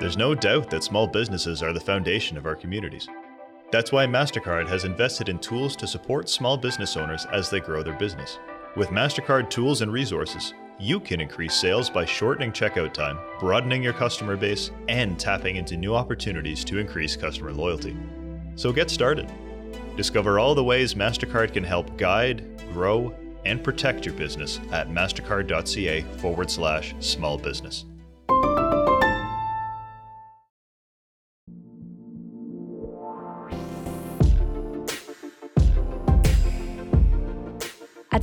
There's no doubt that small businesses are the foundation of our communities. That's why MasterCard has invested in tools to support small business owners as they grow their business. With MasterCard tools and resources, you can increase sales by shortening checkout time, broadening your customer base, and tapping into new opportunities to increase customer loyalty. So get started. Discover all the ways MasterCard can help guide, grow, and protect your business at mastercard.ca/small business. At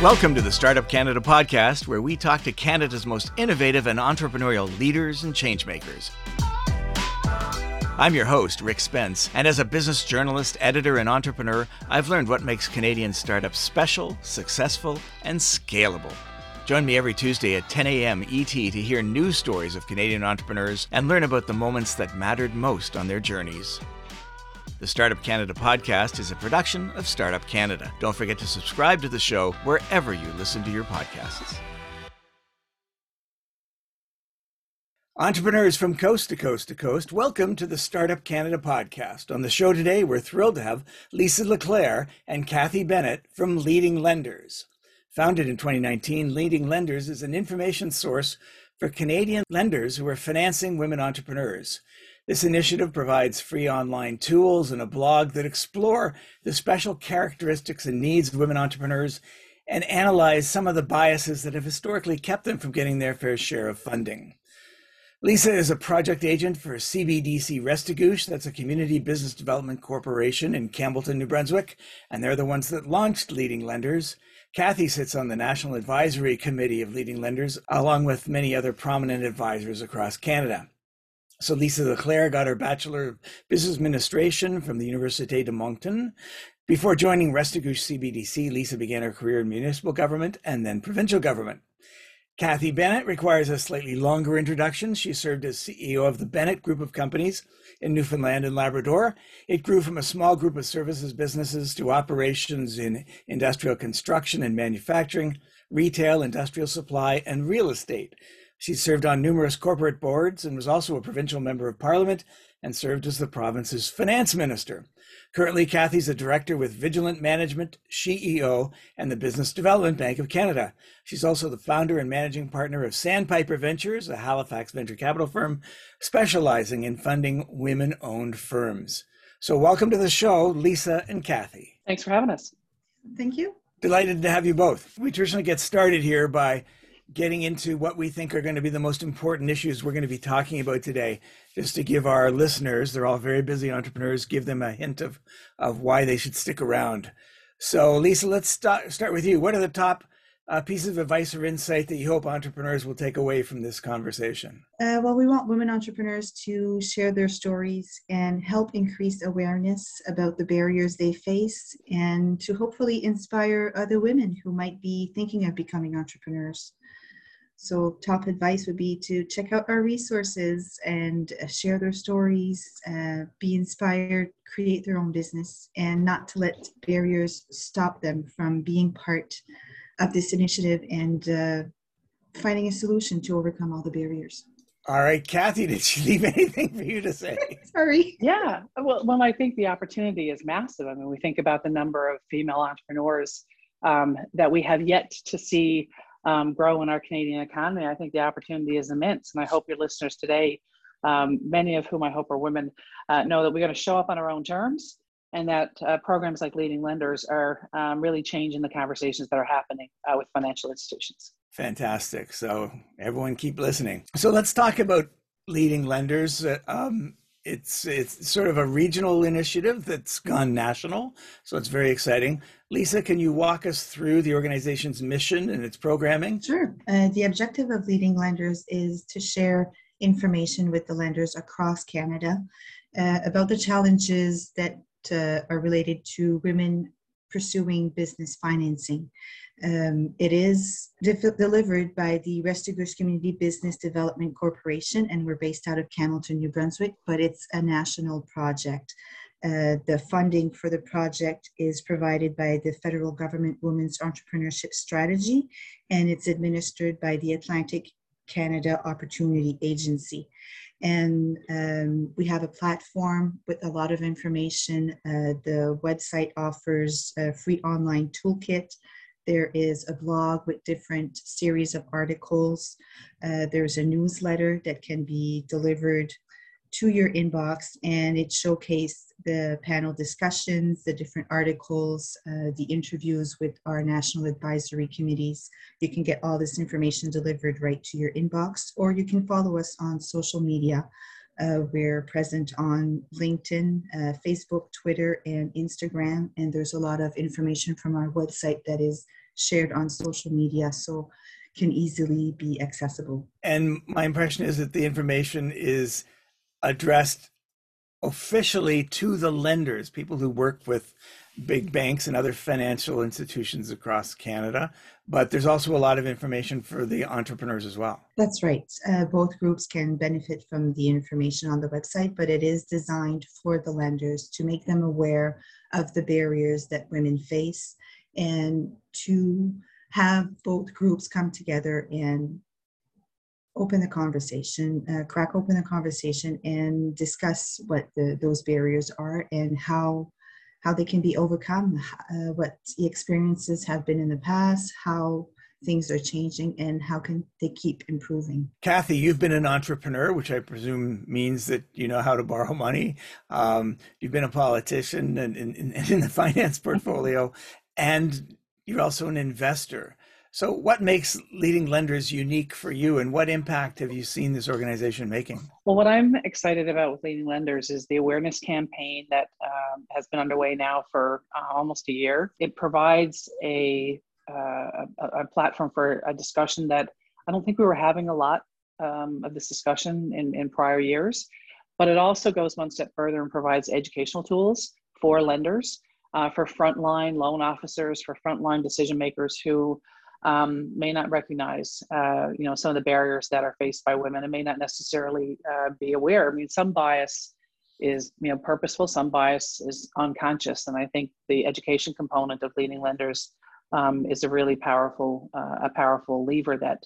Welcome to the Startup Canada podcast, where we talk to Canada's most innovative and entrepreneurial leaders and changemakers. I'm your host, Rick Spence, and as a business journalist, editor, and entrepreneur, I've learned what makes Canadian startups special, successful, and scalable. Join me every Tuesday at 10 a.m. ET to hear news stories of Canadian entrepreneurs and learn about the moments that mattered most on their journeys. The Startup Canada podcast is a production of Startup Canada. Don't forget to subscribe to the show wherever you listen to your podcasts. Entrepreneurs from coast to coast to coast, welcome to the Startup Canada podcast. On the show today, we're thrilled to have Lisa LeClaire and Kathy Bennett from Leading Lenders. Founded in 2019, Leading Lenders is an information source for Canadian lenders who are financing women entrepreneurs. This initiative provides free online tools and a blog that explore the special characteristics and needs of women entrepreneurs and analyze some of the biases that have historically kept them from getting their fair share of funding. Lisa is a project agent for CBDC Restigouche. That's a community business development corporation in Campbellton, New Brunswick, and they're the ones that launched Leading Lenders. Kathy sits on the National Advisory Committee of Leading Lenders, along with many other prominent advisors across Canada. So Lisa LeClaire got her Bachelor of Business Administration from the Université de Moncton. Before joining Restigouche CBDC, Lisa began her career in municipal government and then provincial government. Kathy Bennett requires a slightly longer introduction. She served as CEO of the Bennett Group of Companies in Newfoundland and Labrador. It grew from a small group of services businesses to operations in industrial construction and manufacturing, retail, industrial supply, and real estate. She served on numerous corporate boards and was also a provincial member of parliament and served as the province's finance minister. Currently, Kathy's a director with Vigilant Management, CEO, and the Business Development Bank of Canada. She's also the founder and managing partner of Sandpiper Ventures, a Halifax venture capital firm specializing in funding women-owned firms. So welcome to the show, Lisa and Kathy. Thanks for having us. Thank you. Delighted to have you both. We traditionally get started here by getting into what we think are going to be the most important issues we're going to be talking about today, just to give our listeners, they're all very busy entrepreneurs, give them a hint of why they should stick around. So Lisa, let's start with you. What are the top pieces of advice or insight that you hope entrepreneurs will take away from this conversation? Well, we want women entrepreneurs to share their stories and help increase awareness about the barriers they face and to hopefully inspire other women who might be thinking of becoming entrepreneurs. So top advice would be to check out our resources and share their stories, be inspired, create their own business, and not to let barriers stop them from being part of this initiative and finding a solution to overcome all the barriers. All right, Kathy, did she leave anything for you to say? Sorry. Yeah, well, I think the opportunity is massive. I mean, we think about the number of female entrepreneurs that we have yet to see grow in our Canadian economy. I think the opportunity is immense. And I hope your listeners today, many of whom I hope are women, know that we're going to show up on our own terms and that programs like Leading Lenders are really changing the conversations that are happening with financial institutions. Fantastic. So everyone keep listening. So let's talk about Leading Lenders. It's sort of a regional initiative that's gone national, so it's very exciting. Lisa, can you walk us through the organization's mission and its programming? Sure. The objective of Leading Lenders is to share information with the lenders across Canada about the challenges that are related to women pursuing business financing. It is delivered by the Restigouche Community Business Development Corporation, and we're based out of Camilton, New Brunswick, but it's a national project. The funding for the project is provided by the federal government Women's Entrepreneurship Strategy, and it's administered by the Atlantic Canada Opportunity Agency. And we have a platform with a lot of information. The website offers a free online toolkit. There is a blog with different series of articles. There's a newsletter that can be delivered to your inbox, and it showcases the panel discussions, the different articles, the interviews with our national advisory committees. You can get all this information delivered right to your inbox, or you can follow us on social media. We're present on LinkedIn, Facebook, Twitter, and Instagram, and there's a lot of information from our website that is shared on social media, so can easily be accessible. And my impression is that the information is addressed officially to the lenders, people who work with big banks and other financial institutions across Canada, but there's also a lot of information for the entrepreneurs as well. That's right. Both groups can benefit from the information on the website, but it is designed for the lenders to make them aware of the barriers that women face and to have both groups come together and open the conversation, crack open the conversation and discuss what those barriers are and how they can be overcome, what the experiences have been in the past, how things are changing, and how can they keep improving. Kathy, you've been an entrepreneur, which I presume means that you know how to borrow money. You've been a politician and in the finance portfolio, and you're also an investor. So what makes Leading Lenders unique for you, and what impact have you seen this organization making? Well, what I'm excited about with Leading Lenders is the awareness campaign that has been underway now for almost a year. It provides a platform for a discussion that I don't think we were having a lot of this discussion in prior years, but it also goes one step further and provides educational tools for lenders, for frontline loan officers, for frontline decision makers who may not recognize, some of the barriers that are faced by women and may not necessarily be aware. I mean, some bias is, purposeful, some bias is unconscious. And I think the education component of Leading Lenders is a really powerful lever that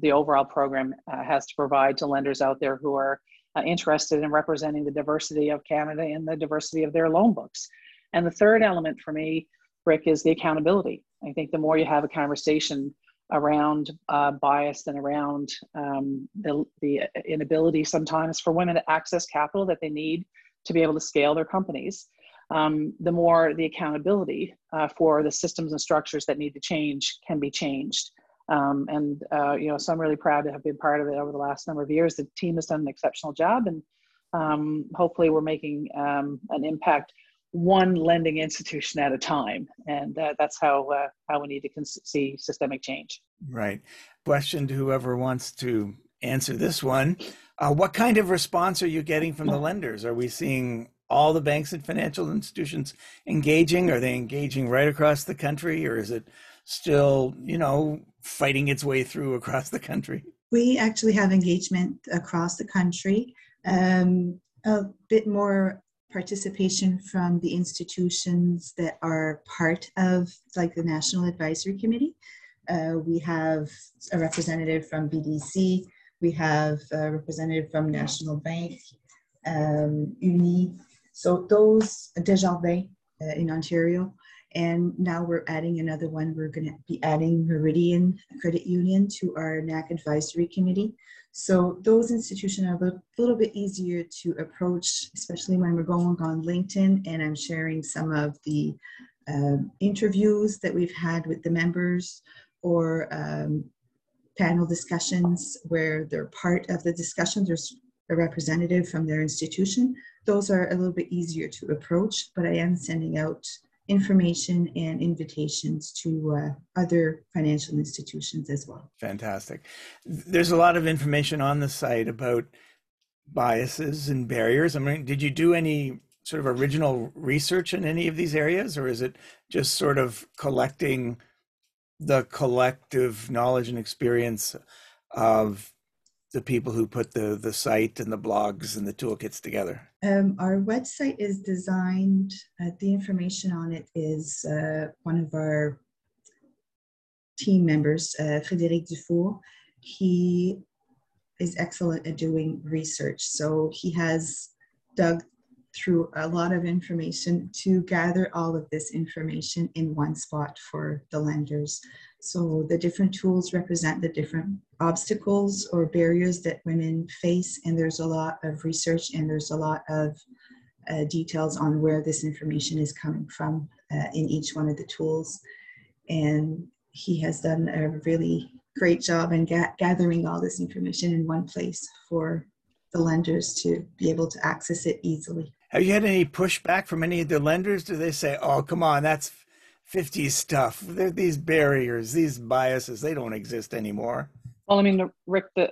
the overall program has to provide to lenders out there who are interested in representing the diversity of Canada and the diversity of their loan books. And the third element for me, Rick, is the accountability. I think the more you have a conversation around bias and around the inability sometimes for women to access capital that they need to be able to scale their companies, the more the accountability for the systems and structures that need to change can be changed. So I'm really proud to have been part of it over the last number of years. The team has done an exceptional job, and hopefully we're making an impact one lending institution at a time, and that's how we need to see systemic change. Right. Question to whoever wants to answer this one. What kind of response are you getting from the lenders? Are we seeing all the banks and financial institutions engaging? Are they engaging right across the country, or is it still, fighting its way through across the country? We actually have engagement across the country. A bit more participation from the institutions that are part of, like, the National Advisory Committee. We have a representative from BDC. We have a representative from National Bank, Uni. So those, Desjardins in Ontario. And now we're adding another one. We're going to be adding Meridian Credit Union to our NAC Advisory Committee. So those institutions are a little bit easier to approach, especially when we're going on LinkedIn and I'm sharing some of the interviews that we've had with the members, or panel discussions where they're part of the discussion. There's a representative from their institution. Those are a little bit easier to approach, but I am sending out information and invitations to other financial institutions as well. Fantastic. There's a lot of information on the site about biases and barriers. I mean, did you do any sort of original research in any of these areas, or is it just sort of collecting the collective knowledge and experience of the people who put the site and the blogs and the toolkits together? Our website is designed, the information on it is one of our team members, Frédéric Dufour. He is excellent at doing research. So he has dug through a lot of information to gather all of this information in one spot for the lenders. So the different tools represent the different obstacles or barriers that women face, and there's a lot of research and there's a lot of details on where this information is coming from in each one of the tools. And he has done a really great job in gathering all this information in one place for the lenders to be able to access it easily. Have you had any pushback from any of the lenders? Do they say, oh, come on, that's 50s stuff. There are these barriers, these biases, they don't exist anymore. Well, I mean, Rick, the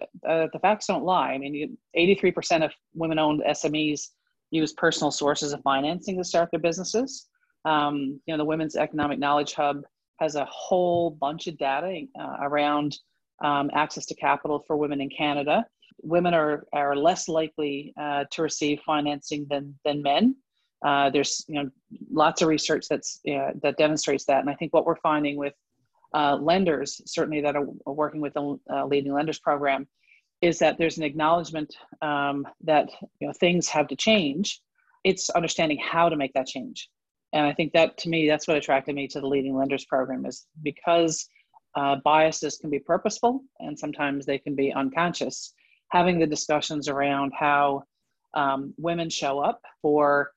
facts don't lie. I mean, 83% of women-owned SMEs use personal sources of financing to start their businesses. You know, the Women's Economic Knowledge Hub has a whole bunch of data around access to capital for women in Canada. Women are less likely to receive financing than men. There's lots of research that demonstrates that, and I think what we're finding with lenders, certainly that are working with the Leading Lenders program, is that there's an acknowledgement that things have to change. It's understanding how to make that change, and I think that, to me, that's what attracted me to the Leading Lenders program, is because biases can be purposeful and sometimes they can be unconscious. Having the discussions around how women show up for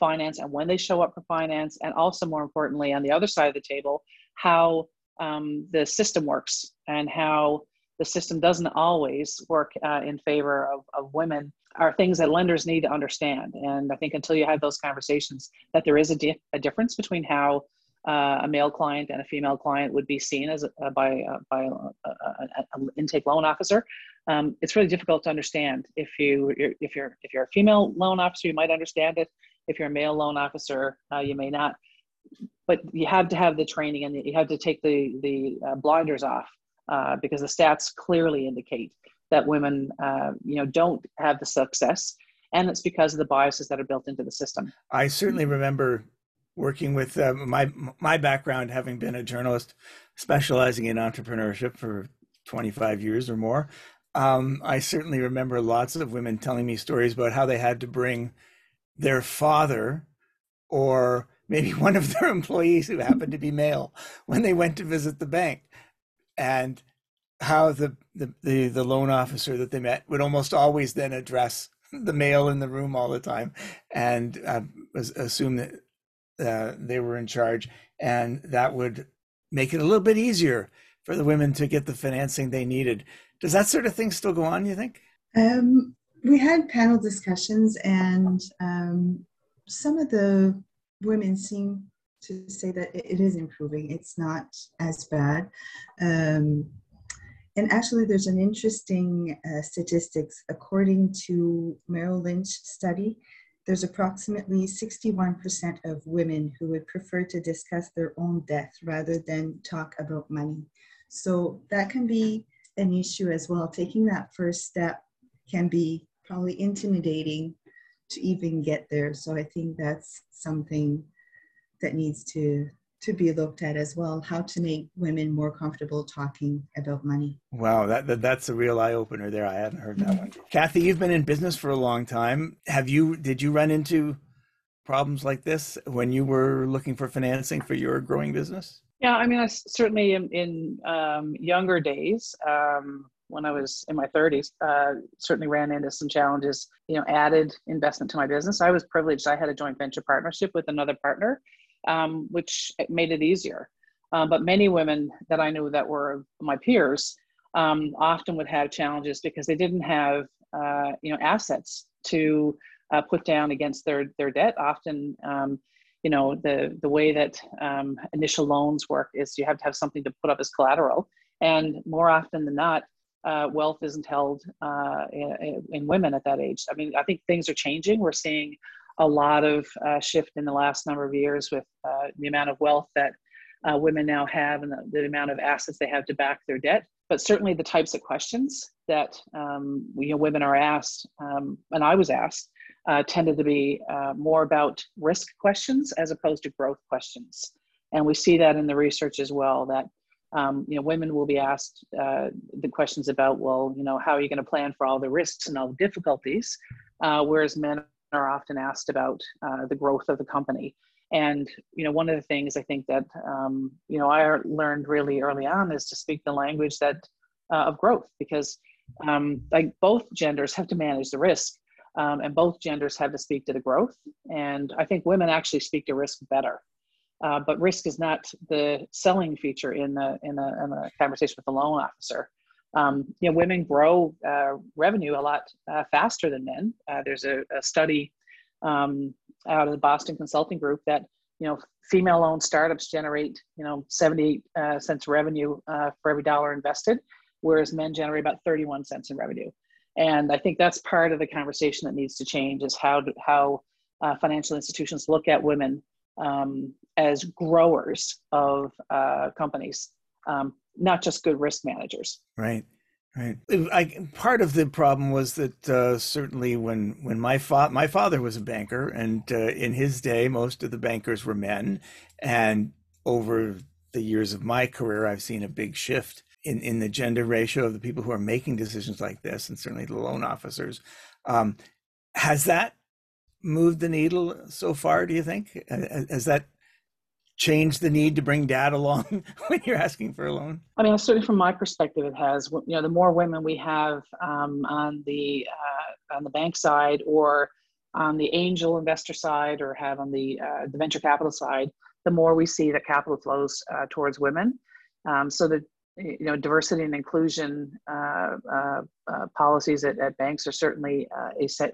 finance and when they show up for finance, and also, more importantly, on the other side of the table, how the system works and how the system doesn't always work in favor of women, are things that lenders need to understand. And I think until you have those conversations, that there is a difference between how a male client and a female client would be seen as by an intake loan officer. It's really difficult to understand. If you're a female loan officer, you might understand it. If you're a male loan officer, you may not. But you have to have the training, and you have to take the blinders off because the stats clearly indicate that women, don't have the success, and it's because of the biases that are built into the system. I certainly remember working with my background, having been a journalist specializing in entrepreneurship for 25 years or more. I certainly remember lots of women telling me stories about how they had to bring their father or maybe one of their employees who happened to be male when they went to visit the bank, and how the loan officer that they met would almost always then address the male in the room all the time and assume that they were in charge, and that would make it a little bit easier for the women to get the financing they needed. Does that sort of thing still go on, you think? We had panel discussions, and some of the women seem to say that it is improving. It's not as bad. And actually, there's an interesting statistics. According to Merrill Lynch study, there's approximately 61% of women who would prefer to discuss their own death rather than talk about money. So that can be an issue as well. Taking that first step can be probably intimidating to even get there. So I think that's something that needs to be looked at as well, how to make women more comfortable talking about money. Wow, that's a real eye-opener there. I hadn't heard that one. Kathy, you've been in business for a long time. Did you run into problems like this when you were looking for financing for your growing business? Yeah, I mean, I certainly in younger days, when I was in my 30s, certainly ran into some challenges, added investment to my business. I was privileged. I had a joint venture partnership with another partner, which made it easier. But many women that I knew that were my peers often would have challenges because they didn't have assets to put down against their debt. Often, the way that initial loans work is you have to have something to put up as collateral, and more often than not, wealth isn't held in women at that age. I mean, I think things are changing. We're seeing a lot of shift in the last number of years with the amount of wealth that women now have and the amount of assets they have to back their debt. But certainly the types of questions that women are asked, and I was asked, tended to be more about risk questions as opposed to growth questions. And we see that in the research as well, that women will be asked the questions about, well, how are you going to plan for all the risks and all the difficulties, whereas men are often asked about the growth of the company. And, one of the things I think that, I learned really early on is to speak the language that of growth, because both genders have to manage the risk, and both genders have to speak to the growth. And I think women actually speak to risk better, but risk is not the selling feature in the conversation with the loan officer. Women grow revenue a lot faster than men. There's a study out of the Boston Consulting Group that, female-owned startups generate, 78 cents revenue for every dollar invested, whereas men generate about 31 cents in revenue. And I think that's part of the conversation that needs to change, is how financial institutions look at women as growers of companies, not just good risk managers. Right. Right. Part of the problem was that certainly when my father was a banker, and in his day, most of the bankers were men. And over the years of my career, I've seen a big shift in the gender ratio of the people who are making decisions like this, and certainly the loan officers. Has that moved the needle so far, do you think? Has that change the need to bring dad along when you're asking for a loan? I mean, certainly from my perspective, it has. The more women we have on the bank side, or on the angel investor side, or have on the venture capital side, the more we see that capital flows towards women. So that diversity and inclusion policies at banks are certainly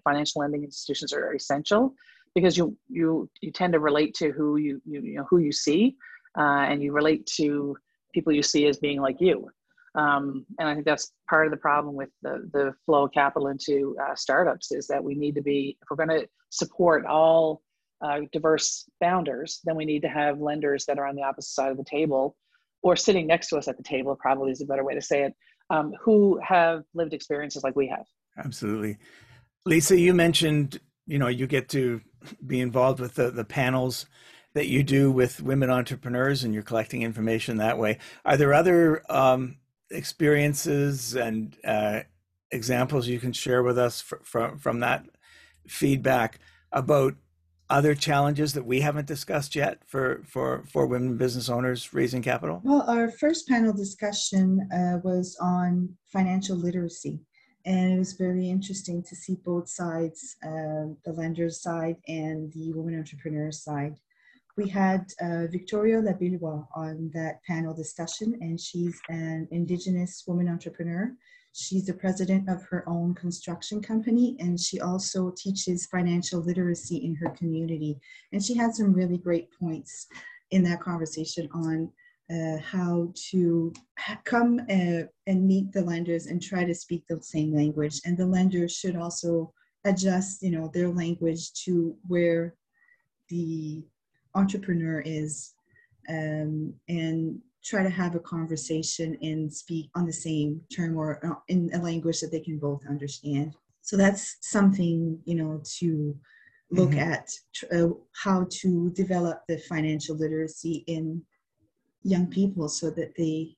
financial lending institutions are essential, because you tend to relate to who you see, and you relate to people you see as being like you. And I think that's part of the problem with the flow of capital into startups, is that we need to be, if we're going to support all diverse founders, then we need to have lenders that are on the opposite side of the table, or sitting next to us at the table, probably is a better way to say it, who have lived experiences like we have. Absolutely. Lisa, you mentioned, you get to be involved with the panels that you do with women entrepreneurs, and you're collecting information that way. Are there other experiences and examples you can share with us from that feedback about other challenges that we haven't discussed yet for women business owners raising capital? Well, our first panel discussion was on financial literacy. And it was very interesting to see both sides, the lender's side and the woman entrepreneur's side. We had Victoria Labillo on that panel discussion, and she's an Indigenous woman entrepreneur. She's the president of her own construction company, and she also teaches financial literacy in her community. And she had some really great points in that conversation on how to come and meet the lenders and try to speak the same language. And the lenders should also adjust, their language to where the entrepreneur is, and try to have a conversation and speak on the same term, or in a language that they can both understand. So that's something, to look mm-hmm. at, how to develop the financial literacy in young people, so that they,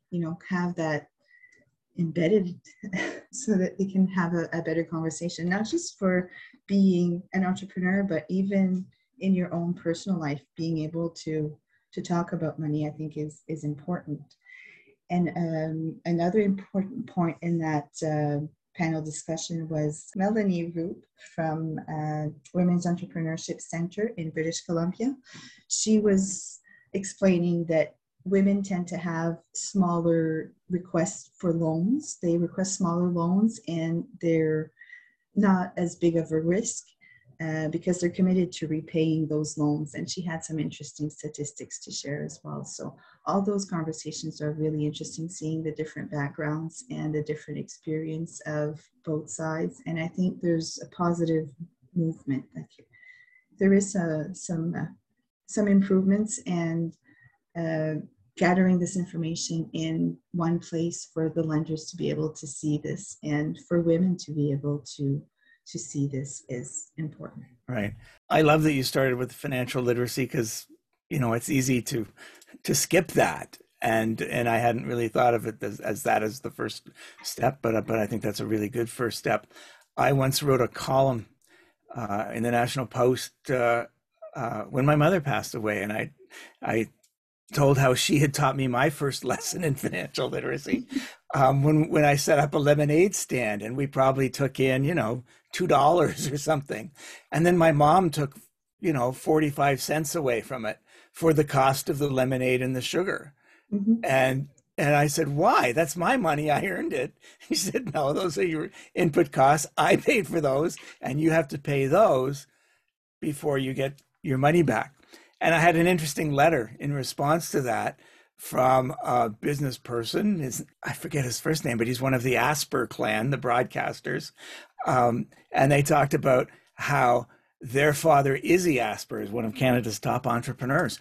have that embedded, so that they can have a better conversation, not just for being an entrepreneur, but even in your own personal life, being able to talk about money, I think is important. And another important point in that panel discussion was Melanie Roop from Women's Entrepreneurship Center in British Columbia. She was explaining that women tend to have smaller requests for loans. They request smaller loans, and their not as big of a risk because they're committed to repaying those loans. And she had some interesting statistics to share as well. So all those conversations are really interesting, seeing the different backgrounds and the different experience of both sides. And I think there's a positive movement. There is some improvements, and gathering this information in one place for the lenders to be able to see this, and for women to be able to see this, is important. Right. I love that you started with financial literacy, because, you know, it's easy to skip that. And I hadn't really thought of it as the first step, but I think that's a really good first step. I once wrote a column in the National Post when my mother passed away, and I told how she had taught me my first lesson in financial literacy when I set up a lemonade stand, and we probably took in, you know, $2 or something. And then my mom took, you know, 45 cents away from it for the cost of the lemonade and the sugar. Mm-hmm. And I said, why? That's my money. I earned it. He said, no, those are your input costs. I paid for those, and you have to pay those before you get your money back. And I had an interesting letter in response to that from a business person. I forget his first name, but he's one of the Asper clan, the broadcasters. And they talked about how their father, Izzy Asper, is one of Canada's top entrepreneurs.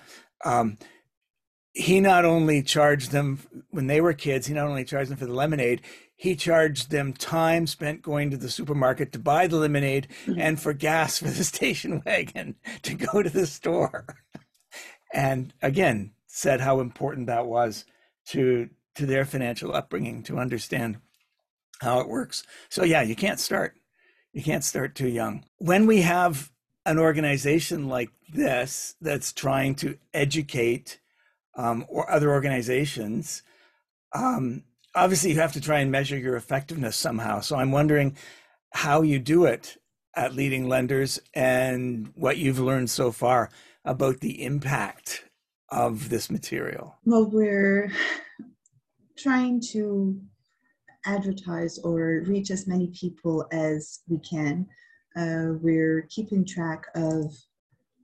He not only charged them when they were kids, he not only charged them for the lemonade, he charged them time spent going to the supermarket to buy the lemonade and for gas for the station wagon to go to the store. And again, said how important that was to their financial upbringing, to understand how it works. So yeah, you can't start too young. When we have an organization like this that's trying to educate or other organizations, obviously you have to try and measure your effectiveness somehow. So I'm wondering how you do it at Leading Lenders, and what you've learned so far about the impact of this material. Well, we're trying to advertise or reach as many people as we can. We're keeping track of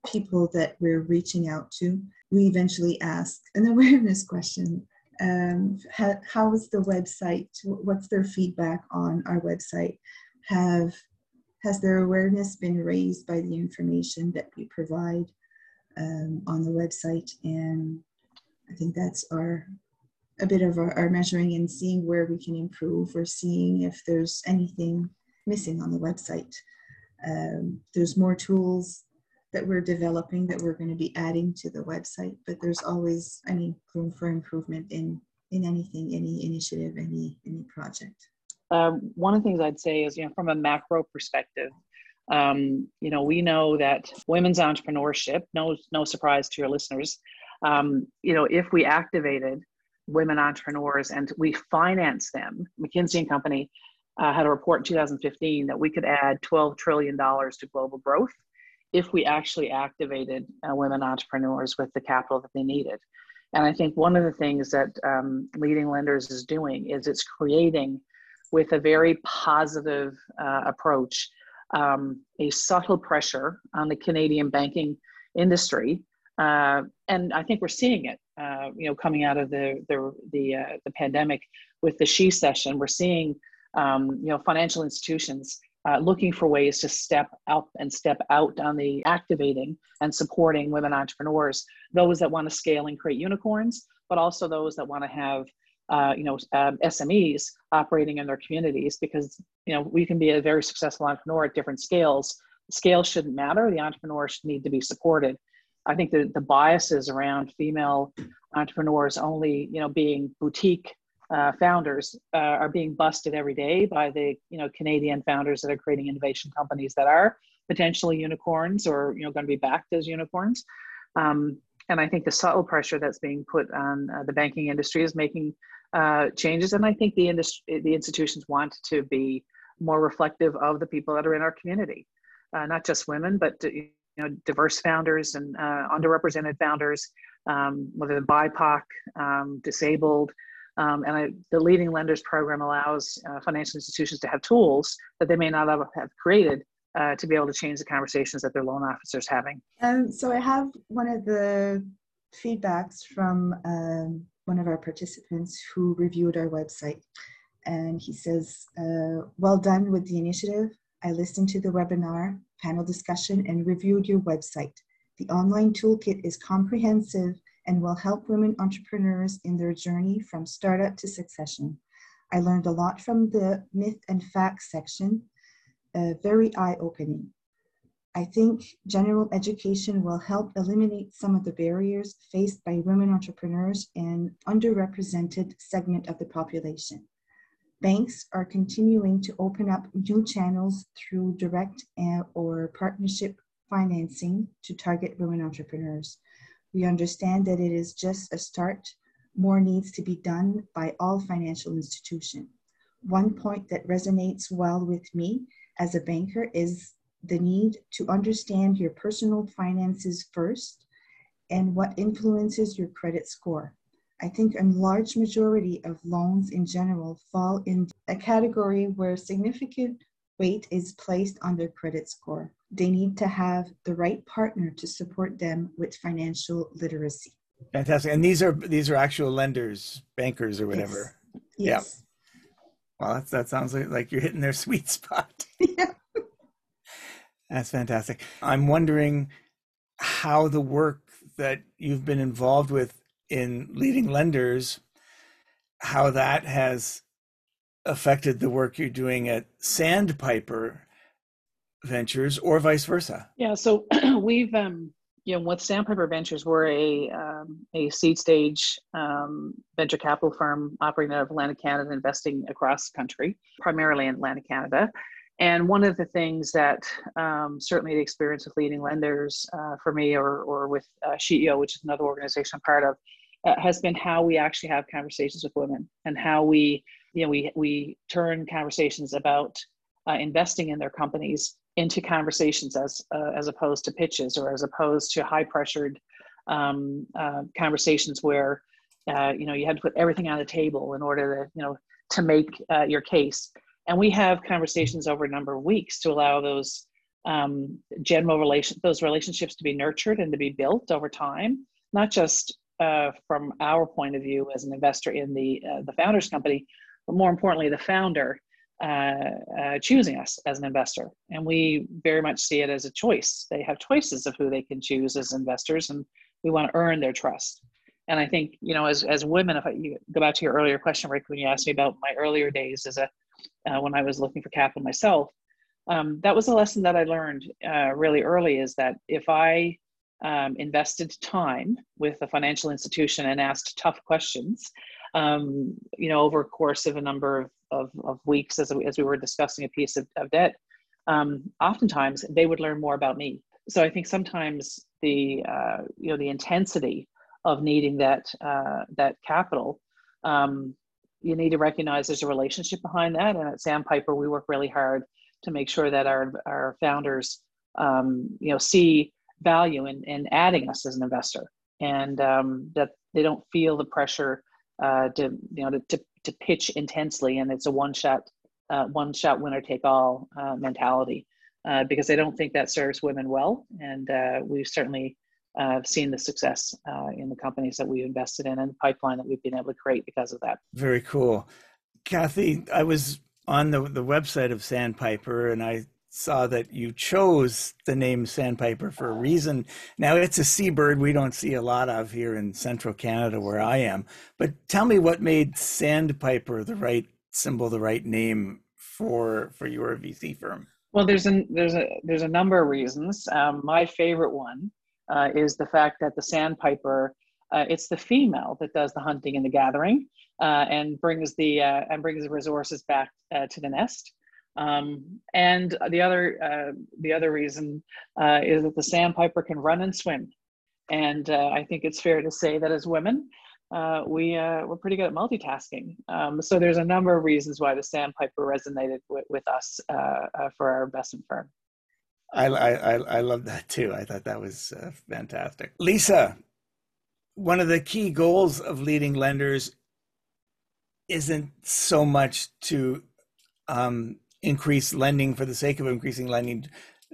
people that we're reaching out to. We eventually ask an awareness question. How is the website? What's their feedback on our website? Has their awareness been raised by the information that we provide on the website? And I think that's a bit of our measuring and seeing where we can improve, or seeing if there's anything missing on the website. There's more tools that we're developing that we're going to be adding to the website, but there's always, I mean, room for improvement in anything, any initiative, any project. One of the things I'd say is, you know, from a macro perspective, you know, we know that women's entrepreneurship, no surprise to your listeners, you know, if we activated women entrepreneurs and we finance them, McKinsey and Company had a report in 2015 that we could add $12 trillion to global growth if we actually activated women entrepreneurs with the capital that they needed. And I think one of the things that Leading Lenders is doing is it's creating, with a very positive approach, a subtle pressure on the Canadian banking industry. And I think we're seeing it, you know, coming out of the pandemic with the She Session. We're seeing, you know, financial institutions looking for ways to step up and step out on the activating and supporting women entrepreneurs, those that want to scale and create unicorns, but also those that want to have, you know, SMEs operating in their communities, because, you know, we can be a very successful entrepreneur at different scales. Scale shouldn't matter. The entrepreneurs need to be supported. I think the biases around female entrepreneurs only, you know, being boutique founders are being busted every day by the, you know, Canadian founders that are creating innovation companies that are potentially unicorns, or, you know, going to be backed as unicorns. And I think the subtle pressure that's being put on the banking industry is making changes. And I think the institutions want to be more reflective of the people that are in our community, not just women, but, you know, diverse founders and underrepresented founders, whether they're BIPOC, disabled, And the Leading Lenders program allows financial institutions to have tools that they may not have created to be able to change the conversations that their loan officers having. So I have one of the feedbacks from one of our participants who reviewed our website. And he says, well done with the initiative. I listened to the webinar, panel discussion, and reviewed your website. The online toolkit is comprehensive and will help women entrepreneurs in their journey from startup to succession. I learned a lot from the myth and facts section, very eye-opening. I think general education will help eliminate some of the barriers faced by women entrepreneurs and underrepresented segment of the population. Banks are continuing to open up new channels through direct or partnership financing to target women entrepreneurs. We understand that it is just a start. More needs to be done by all financial institutions. One point that resonates well with me as a banker is the need to understand your personal finances first and what influences your credit score. I think a large majority of loans in general fall in a category where significant weight is placed on their credit score. They need to have the right partner to support them with financial literacy. Fantastic. And these are actual lenders, bankers or whatever. Yes. Yeah. Well, that sounds like you're hitting their sweet spot. Yeah. That's fantastic. I'm wondering how the work that you've been involved with in Leading Lenders, how that has affected the work you're doing at Sandpiper Ventures or vice versa. Yeah, so we've, with Sandpiper Ventures, we're a seed stage venture capital firm operating out of Atlantic Canada, investing across the country, primarily in Atlantic Canada. And one of the things that certainly the experience with Leading Lenders for me or with CEO, which is another organization I'm part of, has been how we actually have conversations with women and how we turn conversations about investing in their companies into conversations as opposed to pitches or as opposed to high pressured conversations where, you had to put everything on the table in order to make your case. And we have conversations over a number of weeks to allow those those relationships to be nurtured and to be built over time, not just from our point of view as an investor in the founder's company, but more importantly, the founder choosing us as an investor. And we very much see it as a choice. They have choices of who they can choose as investors, and we want to earn their trust. And I think, as women, if you go back to your earlier question, Rick, when you asked me about my earlier days as when I was looking for capital myself, that was a lesson that I learned really early, is that if I invested time with a financial institution and asked tough questions, over a course of a number of weeks as we were discussing a piece of debt, oftentimes they would learn more about me. So I think sometimes the intensity of needing that capital, you need to recognize there's a relationship behind that. And at Sandpiper, we work really hard to make sure that our founders, see value in adding us as an investor, and that they don't feel the pressure to pitch intensely. And it's a one shot winner take all mentality, because I don't think that serves women well. And we've certainly seen the success in the companies that we invested in and the pipeline that we've been able to create because of that. Very cool. Kathy, I was on the website of Sandpiper and I saw that you chose the name Sandpiper for a reason. Now, it's a seabird we don't see a lot of here in central Canada where I am, but tell me what made Sandpiper the right symbol, the right name for your VC firm. Well, there's a number of reasons. My favorite one is the fact that the sandpiper, it's the female that does the hunting and the gathering, and brings the resources back to the nest. And the other reason is that the sandpiper can run and swim, and I think it's fair to say that as women, we're pretty good at multitasking. So there's a number of reasons why the sandpiper resonated with us for our investment firm. I love that too. I thought that was fantastic. Lisa, one of the key goals of Leading Lenders isn't so much to increase lending for the sake of increasing lending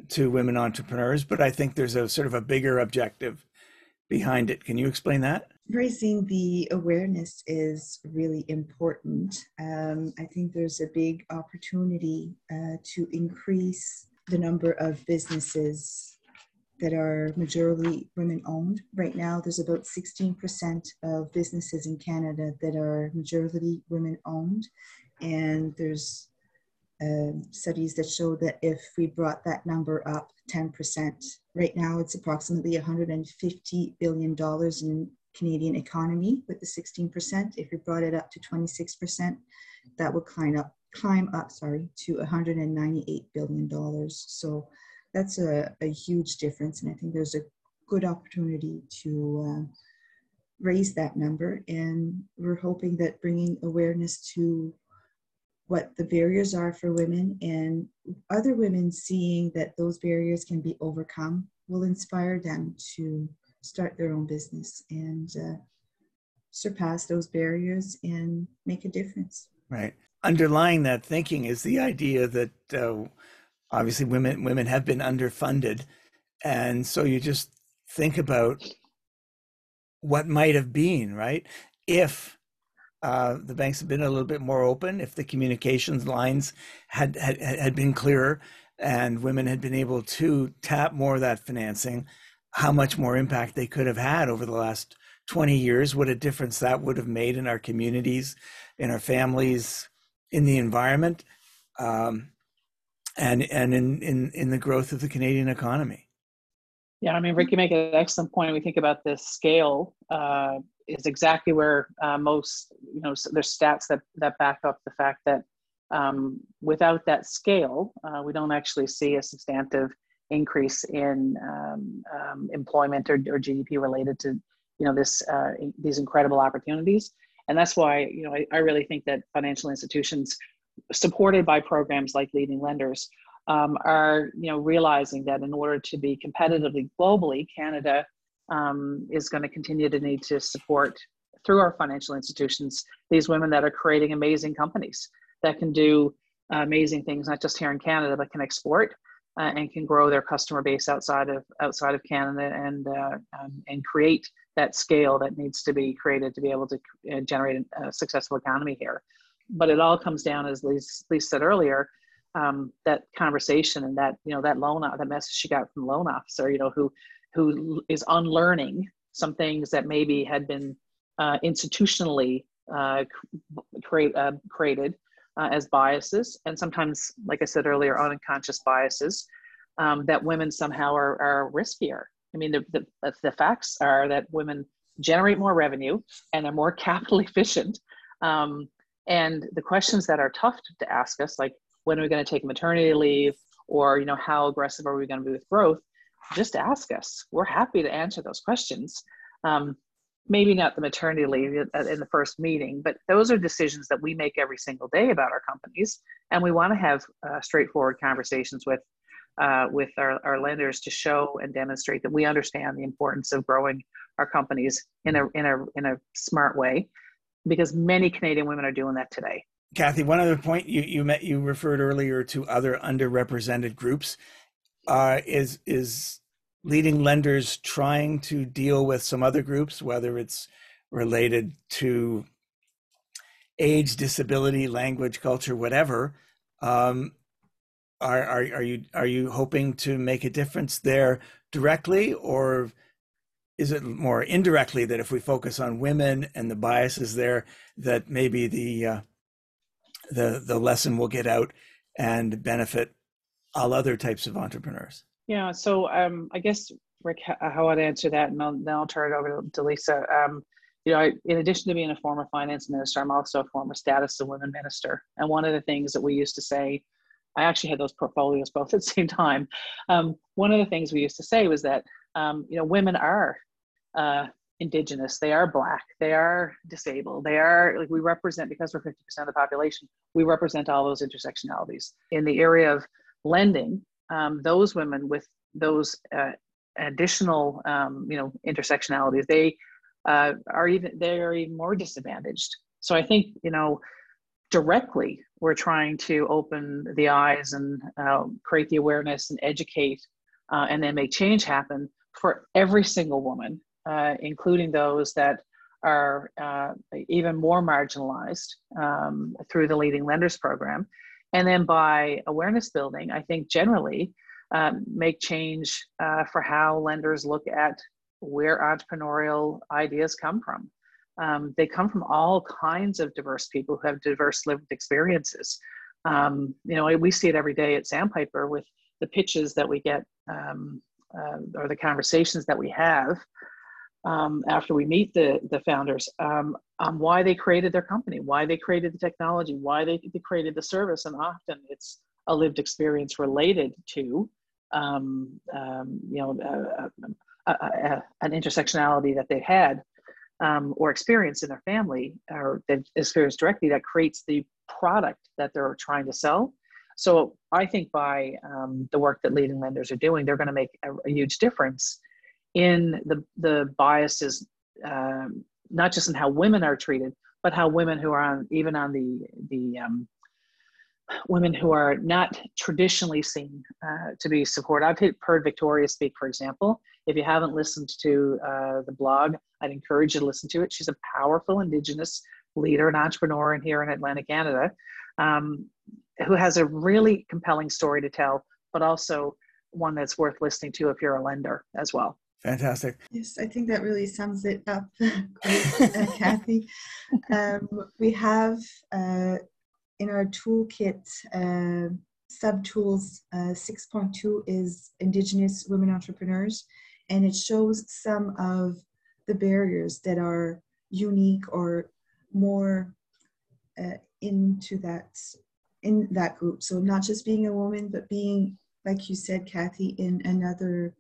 to women entrepreneurs, but I think there's a sort of a bigger objective behind it. Can you explain that? Raising the awareness is really important. I think there's a big opportunity to increase the number of businesses that are majority women owned. Right now, there's about 16% of businesses in Canada that are majority women owned. And there's studies that show that if we brought that number up 10%, right now it's approximately $150 billion in Canadian economy with the 16%. If we brought it up to 26%, that would climb up to $198 billion. So that's a huge difference. And I think there's a good opportunity to raise that number. And we're hoping that bringing awareness to what the barriers are for women and other women seeing that those barriers can be overcome will inspire them to start their own business and surpass those barriers and make a difference. Right. Underlying that thinking is the idea that obviously women have been underfunded. And so you just think about what might have been, right? If the banks have been a little bit more open, if the communications lines had been clearer and women had been able to tap more of that financing, how much more impact they could have had over the last 20 years, what a difference that would have made in our communities, in our families, in the environment, and in the growth of the Canadian economy. Yeah, I mean, Rick, you make an excellent point. We think about the scale is exactly where most, you know, there's stats that back up the fact that without that scale, we don't actually see a substantive increase in employment or GDP related to, you know, this these incredible opportunities. And that's why, you know, I really think that financial institutions supported by programs like Leading Lenders are, you know, realizing that in order to be competitively globally, Canada is going to continue to need to support through our financial institutions these women that are creating amazing companies that can do amazing things, not just here in Canada, but can export and can grow their customer base outside of Canada and create that scale that needs to be created to be able to generate a successful economy here. But it all comes down, as Lisa said earlier, that conversation and that, you know, that message she got from the loan officer, you know, who is unlearning some things that maybe had been institutionally created. As biases, and sometimes, like I said earlier, unconscious biases, that women somehow are riskier. I mean, the facts are that women generate more revenue and are more capital efficient. And the questions that are tough to ask us, like when are we going to take maternity leave, or, you know, how aggressive are we going to be with growth? Just ask us. We're happy to answer those questions. Maybe not the maternity leave in the first meeting, but those are decisions that we make every single day about our companies. And we want to have straightforward conversations with our lenders to show and demonstrate that we understand the importance of growing our companies in a smart way, because many Canadian women are doing that today. Kathy, one other point you referred earlier to other underrepresented groups is Leading Lenders trying to deal with some other groups, whether it's related to age, disability, language, culture, whatever. Are you hoping to make a difference there directly, or is it more indirectly that if we focus on women and the biases there, that maybe the lesson will get out and benefit all other types of entrepreneurs? Yeah, so I guess, Rick, how I'd answer that, and then I'll turn it over to Lisa. You know, in addition to being a former finance minister, I'm also a former status of women minister. And one of the things that we used to say, I actually had those portfolios both at the same time. One of the things we used to say was that, you know, women are Indigenous, they are Black, they are disabled, they are, like, we represent, because we're 50% of the population, we represent all those intersectionalities. In the area of lending, those women with those additional, you know, intersectionalities, they are even more disadvantaged. So I think, you know, directly we're trying to open the eyes and create the awareness and educate and then make change happen for every single woman, including those that are even more marginalized through the Leading Lenders program. And then by awareness building, I think generally make change for how lenders look at where entrepreneurial ideas come from. They come from all kinds of diverse people who have diverse lived experiences. You know, we see it every day at Sandpiper with the pitches that we get or the conversations that we have after we meet the founders on why they created their company, why they created the technology, why they created the service. And often it's a lived experience related to, you know, an intersectionality that they had or experience in their family or they've experienced directly that creates the product that they're trying to sell. So I think by the work that Leading Lenders are doing, they're going to make a huge difference in the biases, not just in how women are treated, but how women who are on, even on the women who are not traditionally seen to be supported. I've heard Victoria speak, for example. If you haven't listened to the blog, I'd encourage you to listen to it. She's a powerful Indigenous leader and entrepreneur in here in Atlantic Canada, who has a really compelling story to tell, but also one that's worth listening to if you're a lender as well. Fantastic. Yes, I think that really sums it up, Kathy. We have in our toolkit sub-tools 6.2 is Indigenous Women Entrepreneurs, and it shows some of the barriers that are unique or more in that group. So not just being a woman, but being, like you said, Kathy, in another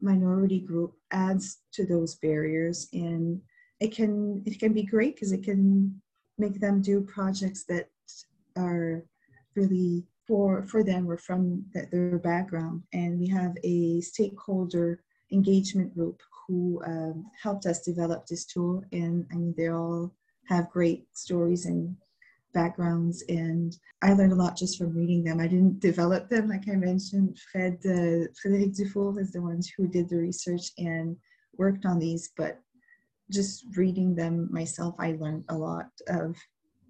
minority group adds to those barriers, and it can be great because it can make them do projects that are really for them or from their background. And we have a stakeholder engagement group who helped us develop this tool, and I mean they all have great stories and backgrounds, and I learned a lot just from reading them. I didn't develop them, like I mentioned. Frédéric Dufour is the ones who did the research and worked on these, but just reading them myself, I learned a lot of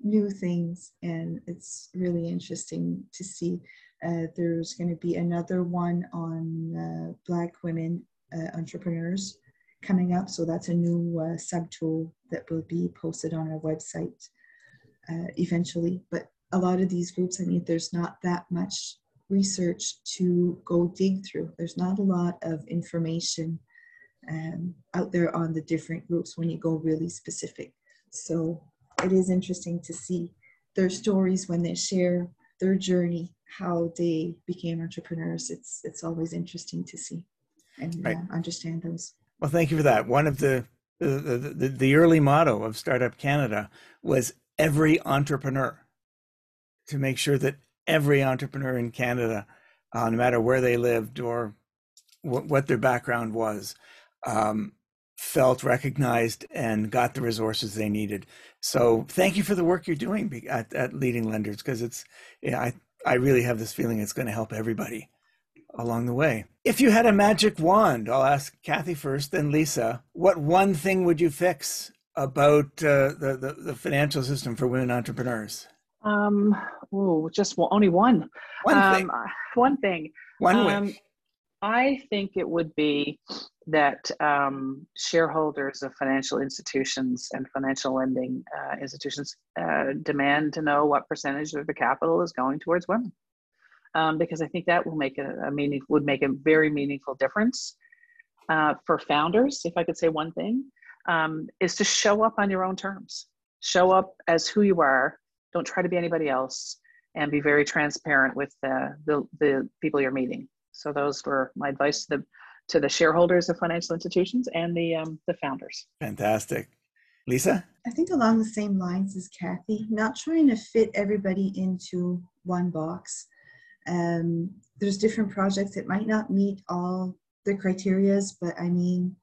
new things, and it's really interesting to see. There's going to be another one on Black women entrepreneurs coming up, so that's a new sub-tool that will be posted on our website eventually. But a lot of these groups, I mean, there's not that much research to go dig through. There's not a lot of information out there on the different groups when you go really specific. So it is interesting to see their stories when they share their journey, how they became entrepreneurs. It's always interesting to see and right. Understand those. Well, thank you for that. One of the early motto of Startup Canada was every entrepreneur, to make sure that every entrepreneur in Canada, no matter where they lived or what their background was, felt recognized and got the resources they needed. So thank you for the work you're doing at Leading Lenders, because it's, you know, I really have this feeling it's going to help everybody along the way. If you had a magic wand, I'll ask Kathy first, then Lisa, what one thing would you fix about the financial system for women entrepreneurs? Only one. One wish. I think it would be that shareholders of financial institutions and financial lending institutions demand to know what percentage of the capital is going towards women, because I think that will make a very meaningful difference for founders. If I could say one thing, is to show up on your own terms, show up as who you are. Don't try to be anybody else, and be very transparent with the people you're meeting. So those were my advice to the shareholders of financial institutions and the founders. Fantastic. Lisa? I think along the same lines as Kathy, not trying to fit everybody into one box. There's different projects that might not meet all the criterias, but I mean,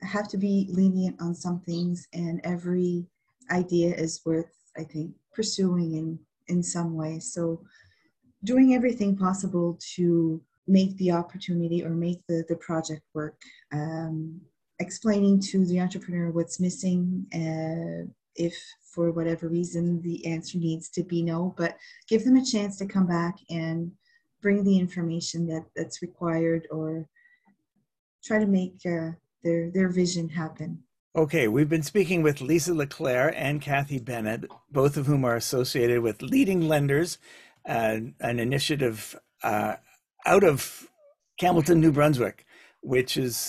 I have to be lenient on some things, and every idea is worth, I think, pursuing in some way. So doing everything possible to make the opportunity or make the project work, explaining to the entrepreneur what's missing, if for whatever reason the answer needs to be no, but give them a chance to come back and bring the information that's required, or try to make their vision happen. Okay, we've been speaking with Lisa LeClaire and Kathy Bennett, both of whom are associated with Leading Lenders, an initiative out of Campbellton, New Brunswick, which is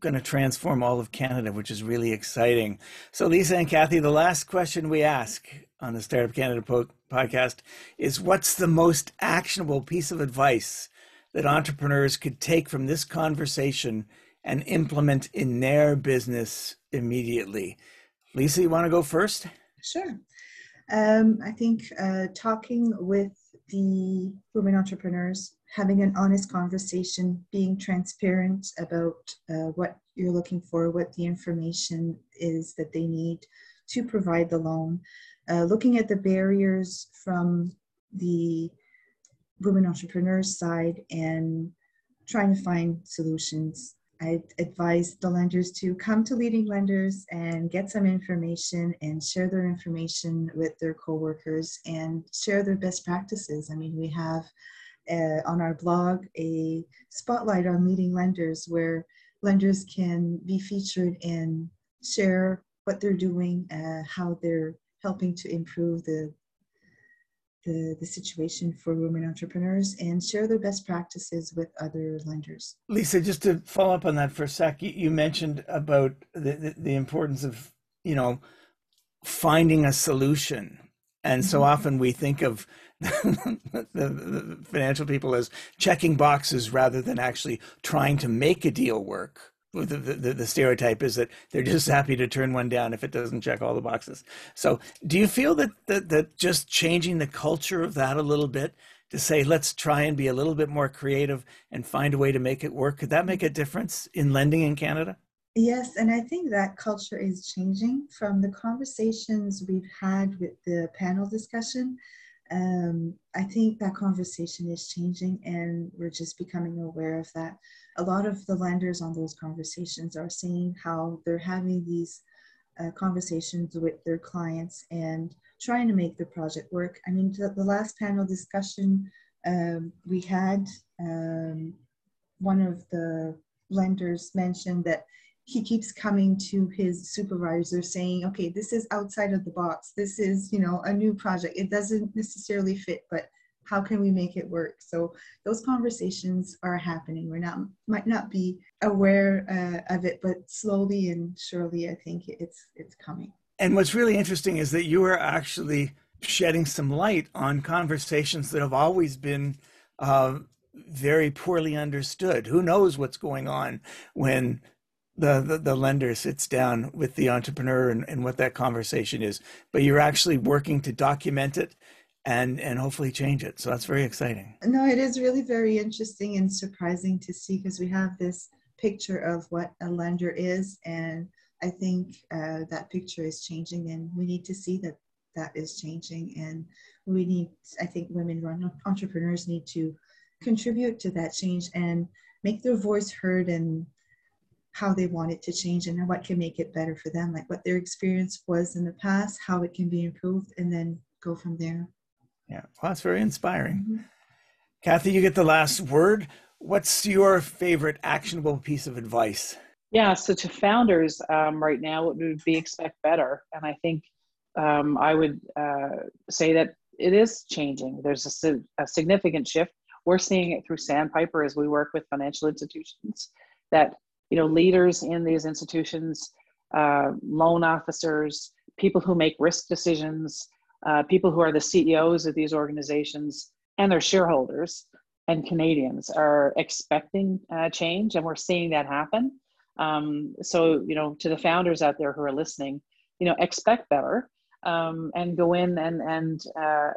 going to transform all of Canada, which is really exciting. So Lisa and Kathy, the last question we ask on the Startup Canada podcast is, what's the most actionable piece of advice that entrepreneurs could take from this conversation and implement in their business immediately? Lisa, you want to go first? Sure. I think talking with the women entrepreneurs, having an honest conversation, being transparent about what you're looking for, what the information is that they need to provide the loan, looking at the barriers from the women entrepreneurs side and trying to find solutions. I advise the lenders to come to Leading Lenders and get some information and share their information with their coworkers and share their best practices. I mean, we have on our blog a spotlight on Leading Lenders where lenders can be featured and share what they're doing, how they're helping to improve the situation for women entrepreneurs, and share their best practices with other lenders. Lisa, just to follow up on that for a sec, you mentioned about the importance of, you know, finding a solution. And so often we think of the financial people as checking boxes rather than actually trying to make a deal work. The stereotype is that they're just happy to turn one down if it doesn't check all the boxes. So do you feel that just changing the culture of that a little bit to say, let's try and be a little bit more creative and find a way to make it work, could that make a difference in lending in Canada? Yes, and I think that culture is changing from the conversations we've had with the panel discussion. I think that conversation is changing and we're just becoming aware of that. A lot of the lenders on those conversations are saying how they're having these conversations with their clients and trying to make the project work. I mean, the last panel discussion we had, one of the lenders mentioned that he keeps coming to his supervisor saying, okay, this is outside of the box. This is, you know, a new project. It doesn't necessarily fit, but how can we make it work? So those conversations are happening. We're not, might not be aware of it, but slowly and surely, I think it's coming. And what's really interesting is that you are actually shedding some light on conversations that have always been very poorly understood. Who knows what's going on when the lender sits down with the entrepreneur and what that conversation is, but you're actually working to document it and hopefully change it. So that's very exciting. No, it is really very interesting and surprising to see, because we have this picture of what a lender is. And I think that picture is changing, and we need to see that is changing. And we need, I think women-run entrepreneurs need to contribute to that change and make their voice heard, and how they want it to change and what can make it better for them, like what their experience was in the past, how it can be improved, and then go from there. Yeah, well, that's very inspiring. Mm-hmm. Kathy, you get the last word. What's your favorite actionable piece of advice? Yeah, so to founders right now, what would be expect better? And I think I would say that it is changing. There's a significant shift. We're seeing it through Sandpiper as we work with financial institutions, that you know, leaders in these institutions, loan officers, people who make risk decisions, people who are the CEOs of these organizations and their shareholders and Canadians are expecting change, and we're seeing that happen. So, you know, to the founders out there who are listening, you know, expect better and go in and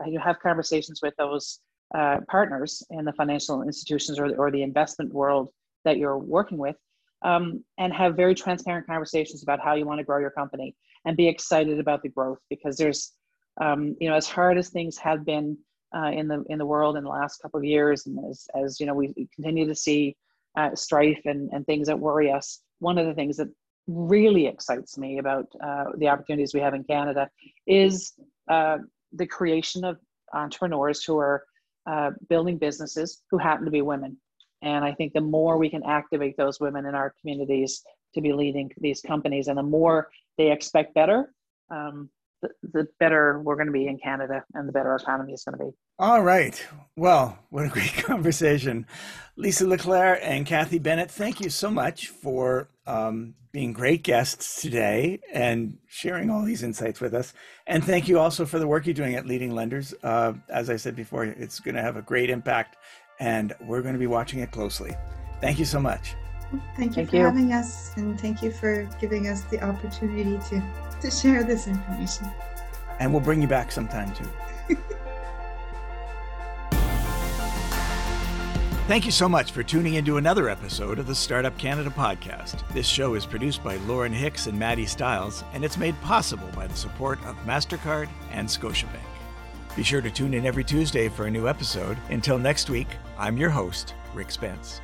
you have conversations with those partners in the financial institutions or the investment world that you're working with. And have very transparent conversations about how you want to grow your company and be excited about the growth, because there's, you know, as hard as things have been in the world in the last couple of years, and as you know, we continue to see strife and things that worry us. One of the things that really excites me about the opportunities we have in Canada is the creation of entrepreneurs who are building businesses who happen to be women. And I think the more we can activate those women in our communities to be leading these companies, and the more they expect better, the better we're going to be in Canada, and the better our economy is going to be. All right. Well, what a great conversation. Lisa LeClaire and Kathy Bennett, thank you so much for being great guests today and sharing all these insights with us. And thank you also for the work you're doing at Leading Lenders. As I said before, it's going to have a great impact, and we're going to be watching it closely. Thank you so much. Thank you for having us, and thank you for giving us the opportunity to share this information. And we'll bring you back sometime too. Thank you so much for tuning into another episode of the Startup Canada podcast. This show is produced by Lauren Hicks and Maddie Stiles, and it's made possible by the support of MasterCard and Scotiabank. Be sure to tune in every Tuesday for a new episode. Until next week, I'm your host, Rick Spence.